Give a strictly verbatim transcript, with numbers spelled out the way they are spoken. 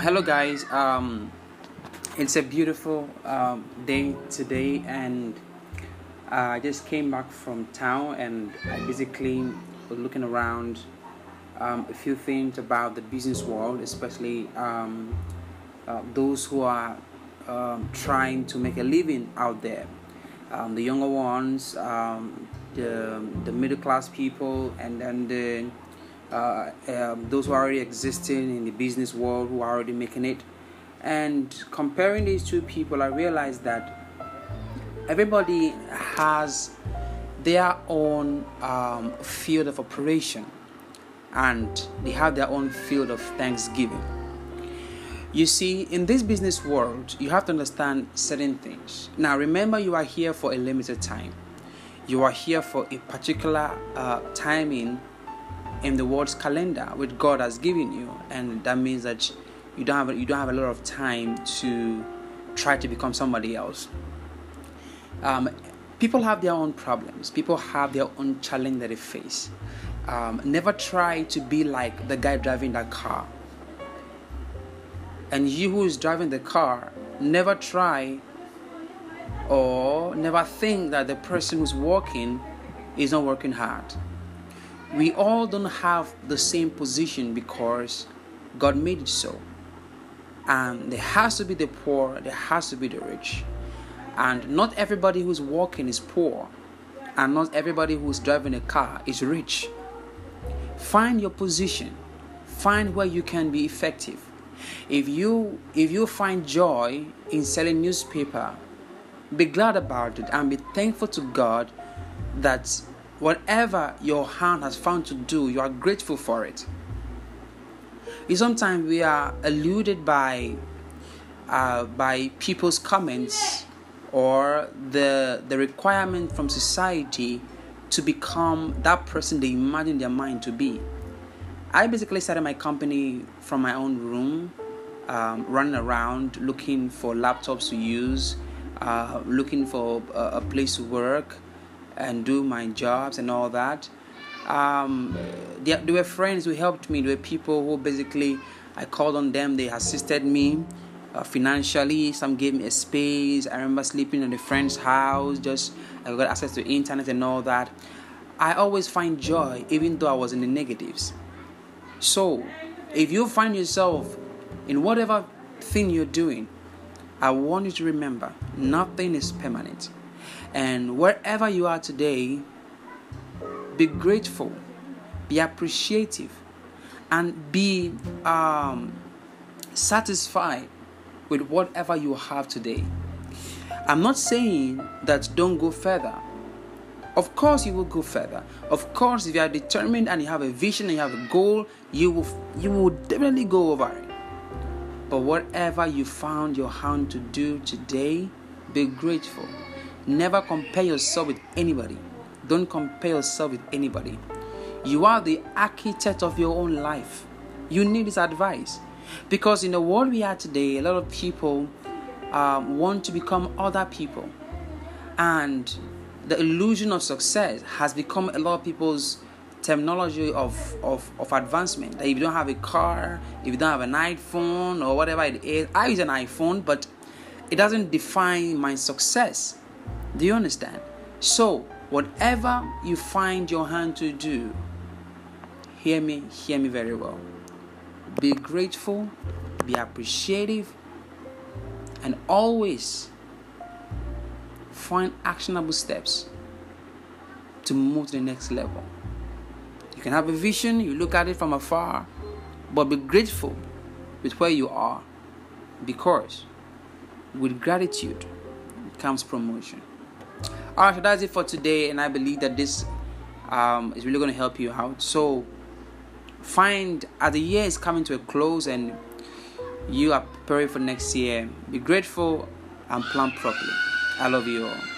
Hello guys, um, it's a beautiful um, day today, and I just came back from town and I basically was looking around um, a few things about the business world, especially um, uh, those who are um, trying to make a living out there, um, the younger ones, um, the, the middle class people, and then the Uh, um, those who are already existing in the business world, who are already making it. And comparing these two people, I realized that everybody has their own um, field of operation, and they have their own field of thanksgiving. You see, in this business world, you have to understand certain things. Now, remember, you are here for a limited time. You are here for a particular uh, timing in the world's calendar which God has given you, and that means that you don't have you don't have a lot of time to try to become somebody else. Um, people have their own problems. People have their own challenge that they face. Um, never try to be like the guy driving that car. And you who is driving the car, never try or never think that the person who's working is not working hard. We all don't have the same position because God made it so. And there has to be the poor, there has to be the rich. And not everybody who's walking is poor. And not everybody who's driving a car is rich. Find your position. Find where you can be effective. If you, if you find joy in selling newspaper, be glad about it and be thankful to God that whatever your hand has found to do, you are grateful for it. Sometimes we are eluded by uh, by people's comments or the the requirement from society to become that person they imagine their mind to be. I basically started my company from my own room, um, running around looking for laptops to use, uh, looking for a, a place to work and do my jobs and all that. Um, they, they were friends who helped me. They were people who basically, I called on them. They assisted me uh, financially. Some gave me a space. I remember sleeping at a friend's house. Just I got access to internet and all that. I always find joy, even though I was in the negatives. So, if you find yourself in whatever thing you're doing, I want you to remember, nothing is permanent. And wherever you are today, be grateful, be appreciative, and be um, satisfied with whatever you have today. I'm not saying that don't go further. Of course you will go further. Of course, if you are determined and you have a vision and you have a goal, you will, you will definitely go over it. But whatever you found your hand to do today, be grateful. Never compare yourself with anybody. Don't compare yourself with anybody. You are the architect of your own life. You need this advice. Because in the world we are today, a lot of people um, want to become other people. And the illusion of success has become a lot of people's terminology of, of, of advancement. That if you don't have a car, if you don't have an iPhone or whatever it is. I use an iPhone, but it doesn't define my success. Do you understand? So, whatever you find your hand to do, hear me, hear me very well. Be grateful, be appreciative, and always find actionable steps to move to the next level. You can have a vision, you look at it from afar, but be grateful with where you are, because with gratitude comes promotion. Alright, so that's it for today, and I believe that this um, is really going to help you out. So, find, as the year is coming to a close and you are preparing for next year, be grateful and plan properly. I love you all.